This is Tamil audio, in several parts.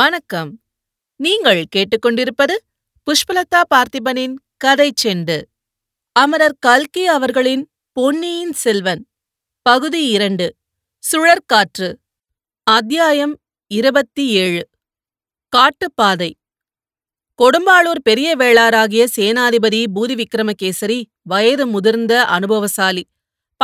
வணக்கம். நீங்கள் கேட்டுக்கொண்டிருப்பது புஷ்பலதா பார்த்திபனின் கதை செண்டு. அமரர் கல்கி அவர்களின் பொன்னியின் செல்வன் பகுதி 2, சுழற்காற்று, அத்தியாயம் 27, காட்டுப்பாதை. கொடும்பாளூர் பெரிய வேளாராகிய சேனாதிபதி பூதிவிக்ரமகேசரி வயது முதிர்ந்த அனுபவசாலி.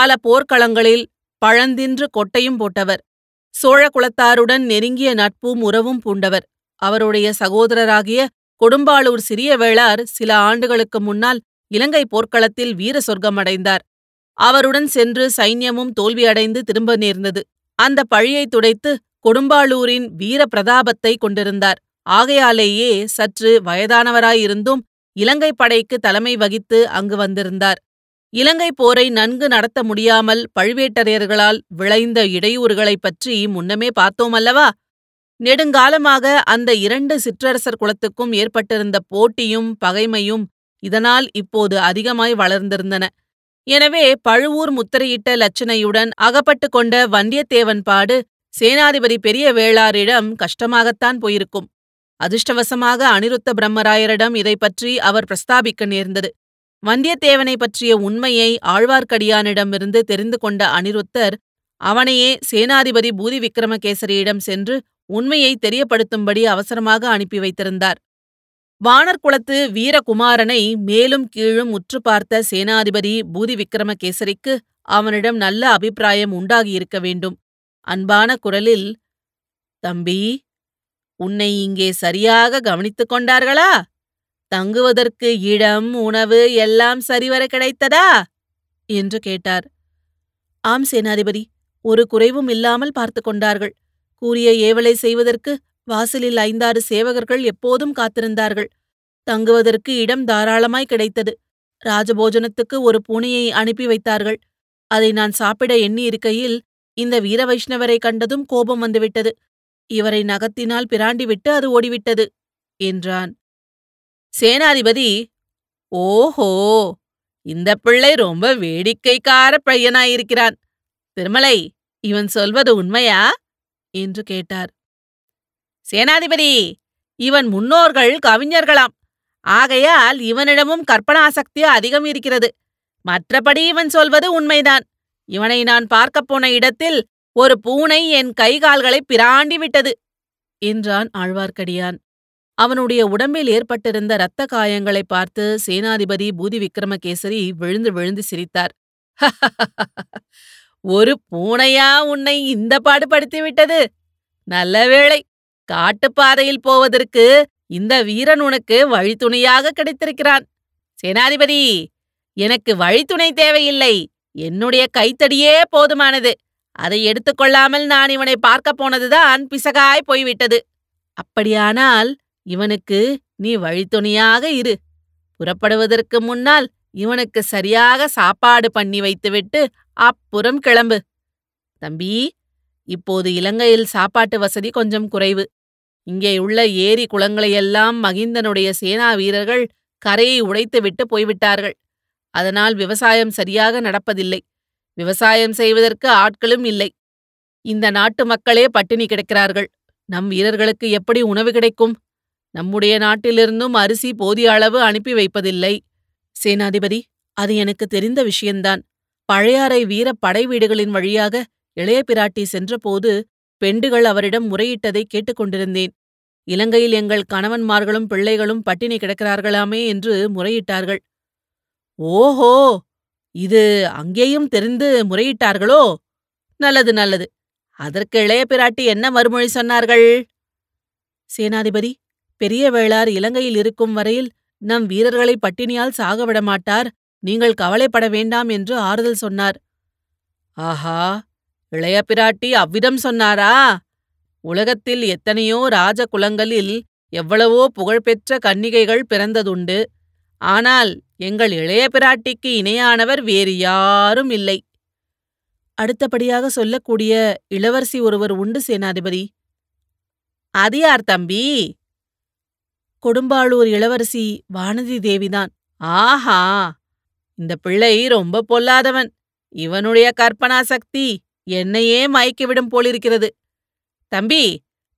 பல போர்க்களங்களில் பழந்தின்று கொட்டையும் போட்டவர். சோழ குலத்தாருடன் நெருங்கிய நட்பும் உறவும் பூண்டவர். அவருடைய சகோதரராகிய கொடும்பாளூர் சிறிய வேளார் சில ஆண்டுகளுக்கு முன்னால் இலங்கை போர்க்களத்தில் வீர சொர்க்கமடைந்தார். அவருடன் சென்று சைன்யமும் தோல்வியடைந்து திரும்ப நேர்ந்தது. அந்த பழியை துடைத்து கொடும்பாளூரின் வீர பிரதாபத்தை கொண்டிருந்தார். ஆகையாலேயே சற்று வயதானவராயிருந்தும் இலங்கை படைக்கு தலைமை வகித்து அங்கு வந்திருந்தார். இலங்கை போரை நன்கு நடத்த முடியாமல் பழுவேட்டரையர்களால் விளைந்த இடையூறுகளைப் பற்றி முன்னமே பார்த்தோமல்லவா? நெடுங்காலமாக அந்த 2 சிற்றரசர் குலத்துக்கும் ஏற்பட்டிருந்த போட்டியும் பகைமையும் இதனால் இப்போது அதிகமாய் வளர்ந்திருந்தன. எனவே பழுவூர் முத்திரையிட்ட லட்சணையுடன் அகப்பட்டு கொண்ட வந்தியத்தேவன் பாடு சேனாதிபதி பெரிய வேளாரிடம் கஷ்டமாகத்தான் போயிருக்கும். அதிர்ஷ்டவசமாக அனிருத்த பிரம்மராயரிடம் இதை பற்றி அவர் பிரஸ்தாபிக்க நேர்ந்தது. வந்தியத்தேவனை பற்றிய உண்மையை ஆழ்வார்க்கடியானிடமிருந்து தெரிந்து கொண்ட அனிருத்தர் அவனையே சேனாதிபதி பூதிவிக்ரமகேசரியிடம் சென்று உண்மையை தெரியப்படுத்தும்படி அவசரமாக அனுப்பி வைத்திருந்தார். வானர்குளத்து வீரகுமாரனை மேலும் கீழும் உற்று பார்த்த சேனாதிபதி பூதிவிக்ரமகேசரிக்கு அவனிடம் நல்ல அபிப்பிராயம் உண்டாகியிருக்க வேண்டும். அன்பான குரலில், "தம்பி, உன்னை இங்கே சரியாக கவனித்துக் கொண்டார்களா? தங்குவதற்கு இடம், உணவு எல்லாம் சரிவர கிடைத்ததா?" என்று கேட்டார். "ஆம் சேனாதிபதி, ஒரு குறைவும் இல்லாமல் பார்த்து கொண்டார்கள். கூறிய ஏவலை செய்வதற்கு வாசலில் 5-6 சேவகர்கள் எப்போதும் காத்திருந்தார்கள். தங்குவதற்கு இடம் தாராளமாய் கிடைத்தது. ராஜபோஜனத்துக்கு ஒரு பூனையை அனுப்பி வைத்தார்கள். அதை நான் சாப்பிட எண்ணி இருக்கையில் இந்த வீர வைஷ்ணவரை கண்டதும் கோபம் வந்துவிட்டது. இவரை நகத்தினால் பிராண்டிவிட்டு அது ஓடிவிட்டது" என்றான். சேனாதிபதி, "ஓஹோ, இந்த பிள்ளை ரொம்ப வேடிக்கைக்கார பையனாயிருக்கிறான். திருமலை, இவன் சொல்வது உண்மையா?" என்று கேட்டார். "சேனாதிபதி, இவன் முன்னோர்கள் கவிஞர்களாம். ஆகையால் இவனிடமும் கற்பனாசக்தி அதிகம் இருக்கிறது. மற்றபடி இவன் சொல்வது உண்மைதான். இவனை நான் பார்க்கப் போன இடத்தில் ஒரு பூனை என் கைகால்களை பிராண்டி விட்டது" என்றான் ஆழ்வார்க்கடியான். அவனுடைய உடம்பில் ஏற்பட்டிருந்த இரத்த காயங்களை பார்த்து சேனாதிபதி பூதிவிக்ரமகேசரி விழுந்து விழுந்து சிரித்தார். "ஒரு பூனையா உன்னை இந்த பாடுபடுத்திவிட்டது? நல்ல வேளை, காட்டுப்பாதையில் போவதற்கு இந்த வீரன் உனக்கு வழித்துணையாக கிடைத்திருக்கிறான்." "சேனாதிபதி, எனக்கு வழித்துணை தேவையில்லை. என்னுடைய கைத்தடியே போதுமானது. அதை எடுத்துக்கொள்ளாமல் நான் இவனை பார்க்க போனதுதான் பிசகாய் போய்விட்டது." "அப்படியானால் இவனுக்கு நீ வழித்துணையாக இரு. புறப்படுவதற்கு முன்னால் இவனுக்கு சரியாக சாப்பாடு பண்ணி வைத்துவிட்டு அப்புறம் கிளம்பு. தம்பி, இப்போது இலங்கையில் சாப்பாட்டு வசதி கொஞ்சம் குறைவு. இங்கேயுள்ள ஏரி குளங்களையெல்லாம் மகிந்தனுடைய சேனா வீரர்கள் கரையை உடைத்துவிட்டு போய்விட்டார்கள். அதனால் விவசாயம் சரியாக நடப்பதில்லை. விவசாயம் செய்வதற்கு ஆட்களும் இல்லை. இந்த நாட்டு மக்களே பட்டினி கிடக்கிறார்கள். நம் வீரர்களுக்கு எப்படி உணவு கிடைக்கும்? நம்முடைய நாட்டிலிருந்தும் அரிசி போதிய அளவு அனுப்பி வைப்பதில்லை." "சேனாதிபதி, அது எனக்கு தெரிந்த விஷயந்தான். பழையாறை வீர படை வீடுகளின் வழியாக இளைய பிராட்டி சென்றபோது பெண்டுகள் அவரிடம் முறையிட்டதை கேட்டுக்கொண்டிருந்தேன். இலங்கையில் எங்கள் கணவன்மார்களும் பிள்ளைகளும் பட்டினி கிடக்கிறார்களாமே என்று முறையிட்டார்கள்." "ஓஹோ, இது அங்கேயும் தெரிந்து முறையிட்டார்களோ? நல்லது நல்லது. அதற்கு இளைய பிராட்டி என்ன மறுமொழி சொன்னார்கள்?" "சேனாதிபதி, பெரிய வேளார் இலங்கையில் இருக்கும் வரையில் நம் வீரர்களை பட்டினியால் சாகவிட மாட்டார். நீங்கள் கவலைப்பட வேண்டாம்" என்று ஆறுதல் சொன்னார். "ஆஹா, இளைய பிராட்டி அவ்விதம் சொன்னாரா? உலகத்தில் எத்தனையோ ராஜகுலங்களில் எவ்வளவோ புகழ்பெற்ற கன்னிகைகள் பிறந்ததுண்டு. ஆனால் எங்கள் இளைய பிராட்டிக்கு இணையானவர் வேறு யாரும் இல்லை." "அடுத்தபடியாக சொல்லக்கூடிய இளவரசி ஒருவர் உண்டு சேனாதிபதி." "அது யார் தம்பி?" "கொடும்பாளூர் இளவரசி வானதி தேவிதான்." "ஆஹா, இந்த பிள்ளை ரொம்ப பொல்லாதவன். இவனுடைய கற்பனா சக்தி என்னையே மயக்கிவிடும் போலிருக்கிறது. தம்பி,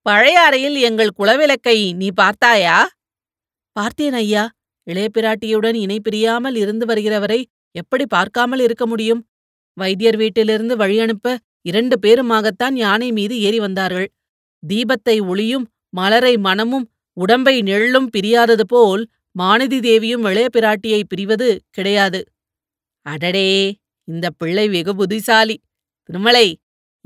பழையாறையில் எங்கள் குலவிளக்கை நீ பார்த்தாயா? பார்த்தேன் ஐயா. இளைய பிராட்டியுடன் இணை பிரியாமல் இருந்து வருகிறவரை எப்படி பார்க்காமல் இருக்க முடியும்? வைத்தியர் வீட்டிலிருந்து வழியனுப்ப 2 பேருமாகத்தான் யானை மீது ஏறி வந்தார்கள். தீபத்தை ஒளியும் மலரை மனமும் உடம்பை நெள்ளும் பிரியாதது போல் வானதி தேவியும் இளைய பிராட்டியை பிரிவது கிடையாது. அடடே, இந்த பிள்ளை வெகு புத்திசாலி. திருமலை,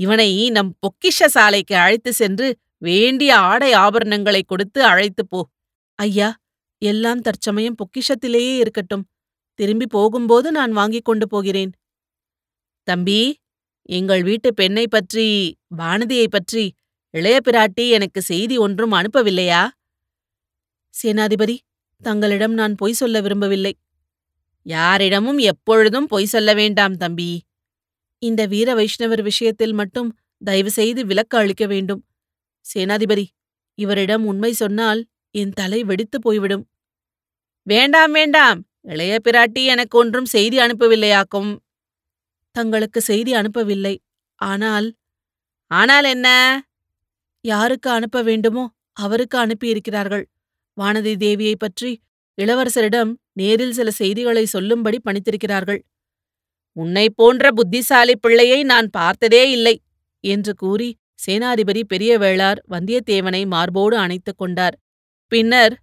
இவனை நம் பொக்கிஷ சாலைக்கு அழைத்து சென்று வேண்டிய ஆடை ஆபரணங்களை கொடுத்து அழைத்து போ. ஐயா, எல்லாம் தற்சமயம் பொக்கிஷத்திலேயே இருக்கட்டும். திரும்பி போகும்போது நான் வாங்கிக் கொண்டு போகிறேன். தம்பி, எங்கள் வீட்டு பெண்ணை பற்றி, வானதியை பற்றி இளைய பிராட்டி எனக்கு செய்தி ஒன்றும் அனுப்பவில்லையா? சேனாதிபதி, தங்களிடம் நான் பொய் சொல்ல விரும்பவில்லை. யாரிடமும் எப்பொழுதும் பொய் சொல்ல வேண்டாம் தம்பி. இந்த வீர வைஷ்ணவர் விஷயத்தில் மட்டும் தயவு செய்து விலக்கு அளிக்க வேண்டும். சேனாதிபதி, இவரிடம் உண்மை சொன்னால் என் தலை வெடித்து போய்விடும். வேண்டாம் வேண்டாம், இளைய பிராட்டி எனக்கு ஒன்றும் செய்தி அனுப்பவில்லையாக்கும். தங்களுக்கு செய்தி அனுப்பவில்லை. ஆனால் ஆனால் என்ன? யாருக்கு அனுப்ப வேண்டுமோ அவருக்கு அனுப்பியிருக்கிறார்கள். வானதி தேவியை பற்றி இளவரசரிடம் நேரில் சில செய்திகளை சொல்லும்படி பணித்திருக்கிறார்கள். உன்னை போன்ற புத்திசாலி பிள்ளையை நான் பார்த்ததே இல்லை என்று கூறி சேனாதிபதி பெரிய வேளார் வந்தியத்தேவனை மார்போடு அணைத்து கொண்டார். பின்னர்,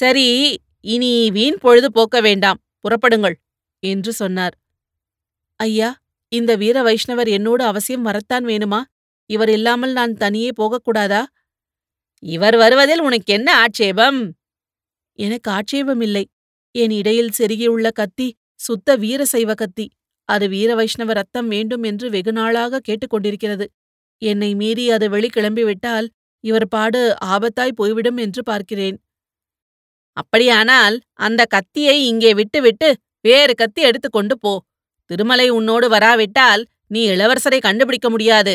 சரி, இனி வீண் பொழுது போக்க வேண்டாம், புறப்படுங்கள் என்று சொன்னார். ஐயா, இந்த வீர வைஷ்ணவர் என்னோடு அவசியம் வரத்தான் வேணுமா? இவர் இல்லாமல் நான் தனியே போகக்கூடாதா? இவர் வருவதில் உனக்கு என்ன ஆட்சேபம்? எனக்கு ஆட்சேபம் இல்லை. என் இடையில் செருகியுள்ள கத்தி சுத்த வீரசைவ கத்தி. அது வீர வைஷ்ணவ ரத்தம் வேண்டும் என்று வெகுநாளாக கேட்டுக்கொண்டிருக்கிறது. என்னை மீறி அது வெளி கிளம்பிவிட்டால் இவர் பாடு ஆபத்தாய் போய்விடும் என்று பார்க்கிறேன். அப்படியானால் அந்த கத்தியை இங்கே விட்டுவிட்டு வேறு கத்தி எடுத்துக்கொண்டு போ. திருமலை உன்னோடு வராவிட்டால் நீ இளவரசரை கண்டுபிடிக்க முடியாது.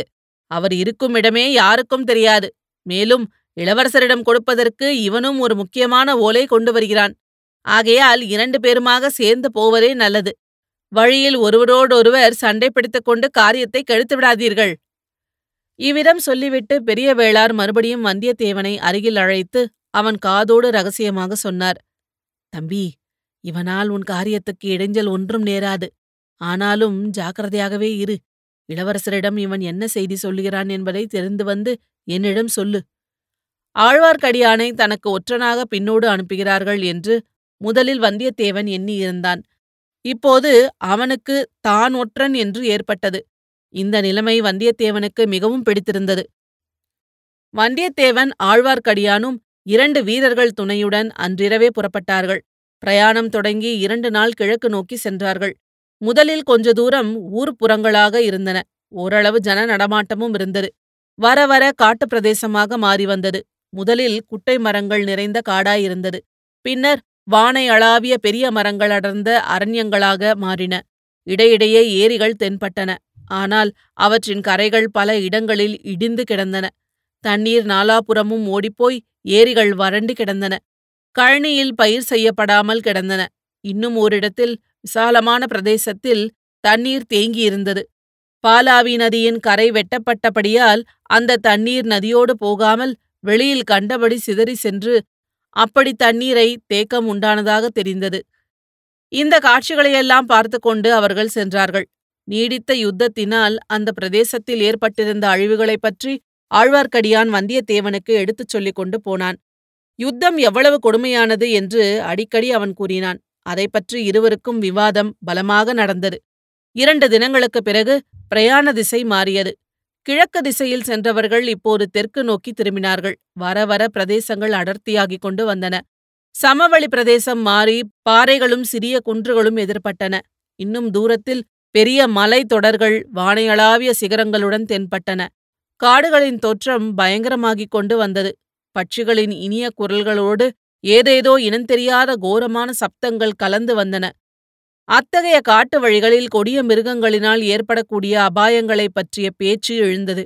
அவர் இருக்கும் இடமே யாருக்கும் தெரியாது. மேலும் இளவரசரிடம் கொடுப்பதற்கு இவனும் ஒரு முக்கியமான ஓலை கொண்டு வருகிறான். ஆகையால் 2 பேருமாக சேர்ந்து போவதே நல்லது. வழியில் ஒருவரோடொருவர் சண்டை பிடித்துக் கொண்டு காரியத்தை கெடுத்து விடாதீர்கள். இவ்விடம் சொல்லிவிட்டு பெரிய வேளார் மறுபடியும் வந்தியத்தேவனை அருகில் அழைத்து அவன் காதோடு ரகசியமாக சொன்னார். தம்பி, இவனால் உன் காரியத்துக்கு இடைஞ்சல் ஒன்றும் நேராது. ஆனாலும் ஜாக்கிரதையாகவே இரு. இளவரசரிடம் இவன் என்ன செய்தி சொல்லுகிறான் என்பதை தெரிந்து வந்து என்னிடம் சொல்லு. ஆழ்வார்க்கடியானை தனக்கு ஒற்றனாக பின்னோடு அனுப்புகிறார்கள் என்று முதலில் வந்தியத்தேவன் எண்ணியிருந்தான். இப்போது அவனுக்கு தான் ஒற்றன் என்று ஏற்பட்டது. இந்த நிலைமை வந்தியத்தேவனுக்கு மிகவும் பிடித்திருந்தது. வந்தியத்தேவன் ஆழ்வார்க்கடியானும் 2 வீரர்கள் துணையுடன் அன்றிரவே புறப்பட்டார்கள். பிரயாணம் தொடங்கி 2 நாள் கிழக்கு நோக்கி சென்றார்கள். முதலில் கொஞ்ச தூரம் ஊர்ப்புறங்களாக இருந்தன. ஓரளவு ஜன நடமாட்டமும் இருந்தது. வர வர காட்டு பிரதேசமாக மாறி வந்தது. முதலில் குட்டை மரங்கள் நிறைந்த காடாயிருந்தது. பின்னர் வானை அளாவிய பெரிய மரங்கள் அடர்ந்த அரண்யங்களாக மாறின. இடையிடையே ஏரிகள் தென்பட்டன. ஆனால் அவற்றின் கரைகள் பல இடங்களில் இடிந்து கிடந்தன. தண்ணீர் நாலாபுறமும் ஓடிப்போய் ஏரிகள் வறண்டு கிடந்தன. கழனியில் பயிர் செய்யப்படாமல் கிடந்தன. இன்னும் ஓரிடத்தில் விசாலமான பிரதேசத்தில் தண்ணீர் தேங்கியிருந்தது. பாலாவி நதியின் கரை வெட்டப்பட்டபடியால் அந்த தண்ணீர் நதியோடு போகாமல் வெளியில் கண்டபடி சிதறி சென்று அப்படி தண்ணீரை தேக்கம் உண்டானதாக தெரிந்தது. இந்த காட்சிகளையெல்லாம் பார்த்து கொண்டு அவர்கள் சென்றார்கள். நீடித்த யுத்தத்தினால் அந்த பிரதேசத்தில் ஏற்பட்டிருந்த அழிவுகளைப் பற்றி ஆழ்வார்க்கடியான் வந்தியத்தேவனுக்கு எடுத்துச் சொல்லிக் கொண்டு போனான். யுத்தம் எவ்வளவு கொடுமையானது என்று அடிக்கடி அவன் கூறினான். அதைப்பற்றி இருவருக்கும் விவாதம் பலமாக நடந்தது. 2 தினங்களுக்குப் பிறகு பிரயாண திசை மாறியது. கிழக்கு திசையில் சென்றவர்கள் இப்போது தெற்கு நோக்கி திரும்பினார்கள். வர வர பிரதேசங்கள் அடர்த்தியாகிக் கொண்டு வந்தன. சமவெளி பிரதேசம் மாறி பாறைகளும் சிறிய குன்றுகளும் எதிர்பட்டன. இன்னும் தூரத்தில் பெரிய மலை தொடர்கள் வானையளாவிய சிகரங்களுடன் தென்பட்டன. காடுகளின் தோற்றம் பயங்கரமாகிக் கொண்டு வந்தது. பட்சிகளின் இனிய குரல்களோடு ஏதேதோ இனந்தெரியாத கோரமான சப்தங்கள் கலந்து வந்தன. அத்தகைய காட்டு வழிகளில் கொடிய மிருகங்களினால் ஏற்படக்கூடிய அபாயங்களைப் பற்றிய பேச்சு எழுந்தது.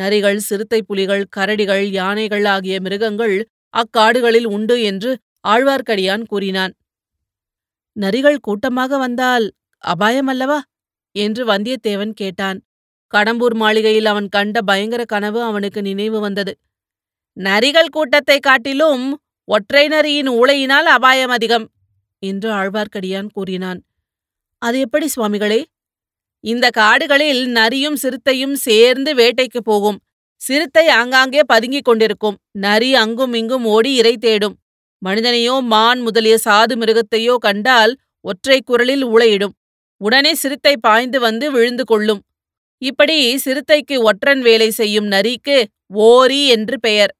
நரிகள், சிறுத்தை புலிகள், கரடிகள், யானைகள் ஆகிய மிருகங்கள் அக்காடுகளில் உண்டு என்று ஆழ்வார்க்கடியான் கூறினான். நரிகள் கூட்டமாக வந்தால் அபாயமல்லவா என்று வந்தியத்தேவன் கேட்டான். கடம்பூர் மாளிகையில் அவன் கண்ட பயங்கர கனவு அவனுக்கு நினைவு வந்தது. நரிகள் கூட்டத்தை காட்டிலும் ஒற்றை நரியின் ஊளையினால் அபாயம் அதிகம் என்று ஆழ்வார்க்கடியான் கூறினான். அது எப்படி சுவாமிகளே? இந்த காடுகளில் நரியும் சிறுத்தையும் சேர்ந்து வேட்டைக்கு போகும். சிறுத்தை ஆங்காங்கே பதுங்கிக் கொண்டிருக்கும். நரி அங்கும் இங்கும் ஓடி இறை தேடும். மனிதனையோ மான் முதலிய சாது மிருகத்தையோ கண்டால் ஒற்றை குரலில் ஊளையிடும். உடனே சிறுத்தை பாய்ந்து வந்து விழுந்து கொள்ளும். இப்படி சிறுத்தைக்கு ஒற்றன் வேலை செய்யும் நரிக்கு ஓரி என்று பெயர்.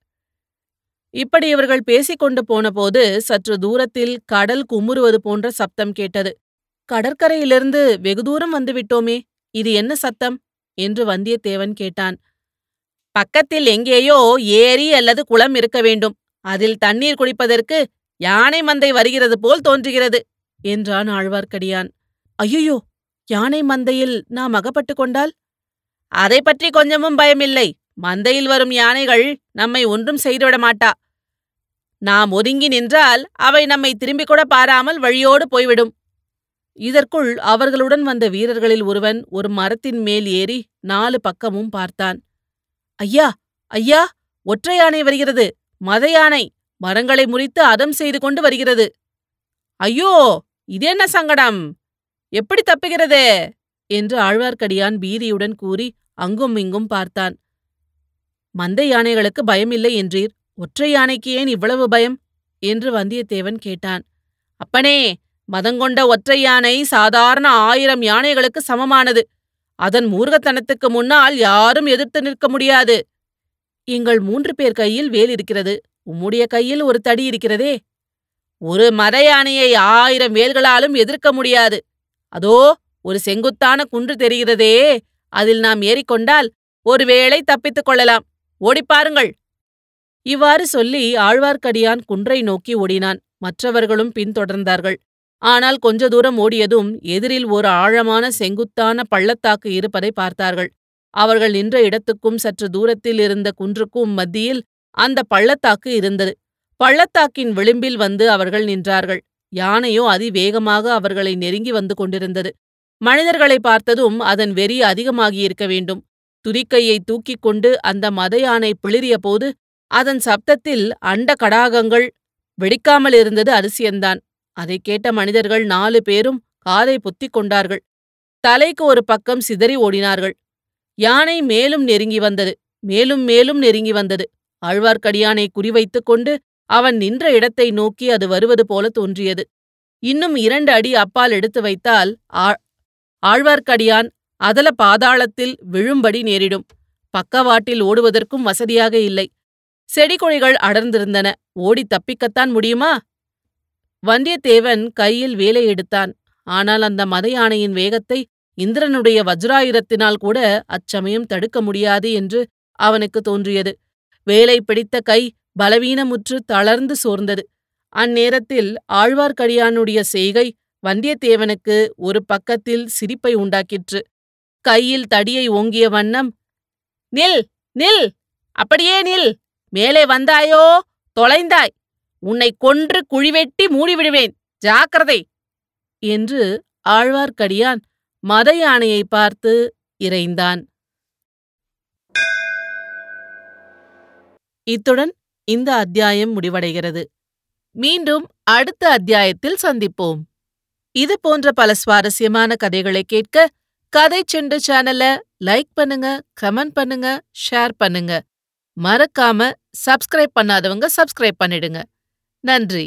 இப்படி இவர்கள் பேசிக்கொண்டு போனபோது சற்று தூரத்தில் கடல் குமுறுவது போன்ற சப்தம் கேட்டது. கடற்கரையிலிருந்து வெகு தூரம் வந்துவிட்டோமே, இது என்ன சத்தம் என்று வந்தியத்தேவன் கேட்டான். பக்கத்தில் எங்கேயோ ஏரி அல்லது குளம் இருக்க வேண்டும். அதில் தண்ணீர் குடிப்பதற்கு யானை மந்தை வருகிறது போல் தோன்றுகிறது என்றான் ஆழ்வார்க்கடியான். ஐயோ, யானை மந்தையில் நாம் அகப்பட்டு கொண்டால்? அதை பற்றி கொஞ்சமும் பயமில்லை. மந்தையில் வரும் யானைகள் நம்மை ஒன்றும் செய்துவிட மாட்டா. நாம் ஒதுங்கி நின்றால் அவை நம்மை திரும்பிக்கூட பாராமல் வழியோடு போய்விடும். இதற்குள் அவர்களுடன் வந்த வீரர்களில் ஒருவன் ஒரு மரத்தின் மேல் ஏறி 4 பக்கமும் பார்த்தான். ஐயா, ஐயா, ஒற்றை யானை வருகிறது. மத யானை மரங்களை முறித்து அதம் செய்து கொண்டு வருகிறது. ஐயோ, இதென்ன சங்கடம்! எப்படி தப்புகிறதே என்று ஆழ்வார்க்கடியான் பீதியுடன் கூறி அங்கும் இங்கும் பார்த்தான். மந்தை யானைகளுக்கு பயமில்லை என்றீர், ஒற்றை யானைக்கு ஏன் இவ்வளவு பயம் என்று வந்தியத்தேவன் கேட்டான். அப்பனே, மதங்கொண்ட ஒற்றை யானை சாதாரண 1000 யானைகளுக்கு சமமானது. அதன் மூர்க்கத்தனத்துக்கு முன்னால் யாரும் எதிர்த்து நிற்க முடியாது. எங்கள் 3 பேர் கையில் வேல் இருக்கிறது, உம்முடைய கையில் ஒரு தடி இருக்கிறதே. ஒரு மத யானையை 1000 வேல்களாலும் எதிர்க்க முடியாது. அதோ ஒரு செங்குத்தான குன்று தெரிகிறதே, அதில் நாம் ஏறிக்கொண்டால் ஒருவேளை தப்பித்துக் கொள்ளலாம். ஓடிப்பாருங்கள். இவ்வாறு சொல்லி ஆழ்வார்க்கடியான் குன்றை நோக்கி ஓடினான். மற்றவர்களும் பின்தொடர்ந்தார்கள். ஆனால் கொஞ்ச தூரம் ஓடியதும் எதிரில் ஒரு ஆழமான செங்குத்தான பள்ளத்தாக்கு இருப்பதை பார்த்தார்கள். அவர்கள் நின்ற இடத்துக்கும் சற்று தூரத்தில் இருந்த குன்றுக்கும் மத்தியில் அந்த பள்ளத்தாக்கு இருந்தது. பள்ளத்தாக்கின் விளிம்பில் வந்து அவர்கள் நின்றார்கள். யானையோ அதிவேகமாக அவர்களை நெருங்கி வந்து கொண்டிருந்தது. மனிதர்களை பார்த்ததும் அதன் வெறி அதிகமாகியிருக்க வேண்டும். துதிக்கையை தூக்கிக் கொண்டு அந்த மத யானை பிளிரிய போது அதன் சப்தத்தில் அண்ட கடாகங்கள் வெடிக்காமல் இருந்தது அதிசயந்தான். அதை கேட்ட மனிதர்கள் 4 பேரும் காதை பொத்திக் கொண்டார்கள். தலைக்கு ஒரு பக்கம் சிதறி ஓடினார்கள். யானை மேலும் நெருங்கி வந்தது, மேலும் மேலும் நெருங்கி வந்தது. ஆழ்வார்க்கடியானை குறிவைத்துக் கொண்டு அவன் நின்ற இடத்தை நோக்கி அது வருவது போல தோன்றியது. இன்னும் 2 அடி அப்பால் எடுத்து வைத்தால் ஆழ்வார்க்கடியான் அதல பாதாளத்தில் விழும்படி நேரிடும். பக்கவாட்டில் ஓடுவதற்கும் வசதியாக இல்லை. செடிகொடிகள் அடர்ந்திருந்தன. ஓடி தப்பிக்கத்தான் முடியுமா? வந்தியத்தேவன் கையில் வேலை எடுத்தான். ஆனால் அந்த மத யானையின் வேகத்தை இந்திரனுடைய வஜ்ராயுதத்தினால் கூட அச்சமயம் தடுக்க முடியாது என்று அவனுக்கு தோன்றியது. வேலை பிடித்த கை பலவீனமுற்று தளர்ந்து சோர்ந்தது. அந்நேரத்தில் ஆழ்வார்க்கடியானுடைய செய்கை வந்தியத்தேவனுக்கு ஒரு பக்கத்தில் சிரிப்பை உண்டாக்கிற்று. கையில் தடியை ஓங்கிய வண்ணம், நில், நில், அப்படியே நில். மேலே வந்தாயோ தொலைந்தாய். உன்னை கொன்று குழிவெட்டி மூடிவிடுவேன், ஜாக்கிரதை என்று ஆழ்வார்க்கடியான் மத யானையை பார்த்து இறைந்தான். இத்துடன் இந்த அத்தியாயம் முடிவடைகிறது. மீண்டும் அடுத்த அத்தியாயத்தில் சந்திப்போம். இது போன்ற பல சுவாரஸ்யமான கதைகளை கேட்க கதை செண்டு சேனலை லைக் பண்ணுங்க, கமெண்ட் பண்ணுங்க, ஷேர் பண்ணுங்க. மறக்காம சப்ஸ்கிரைப் பண்ணாதவங்க சப்ஸ்கிரைப் பண்ணிடுங்க. நன்றி.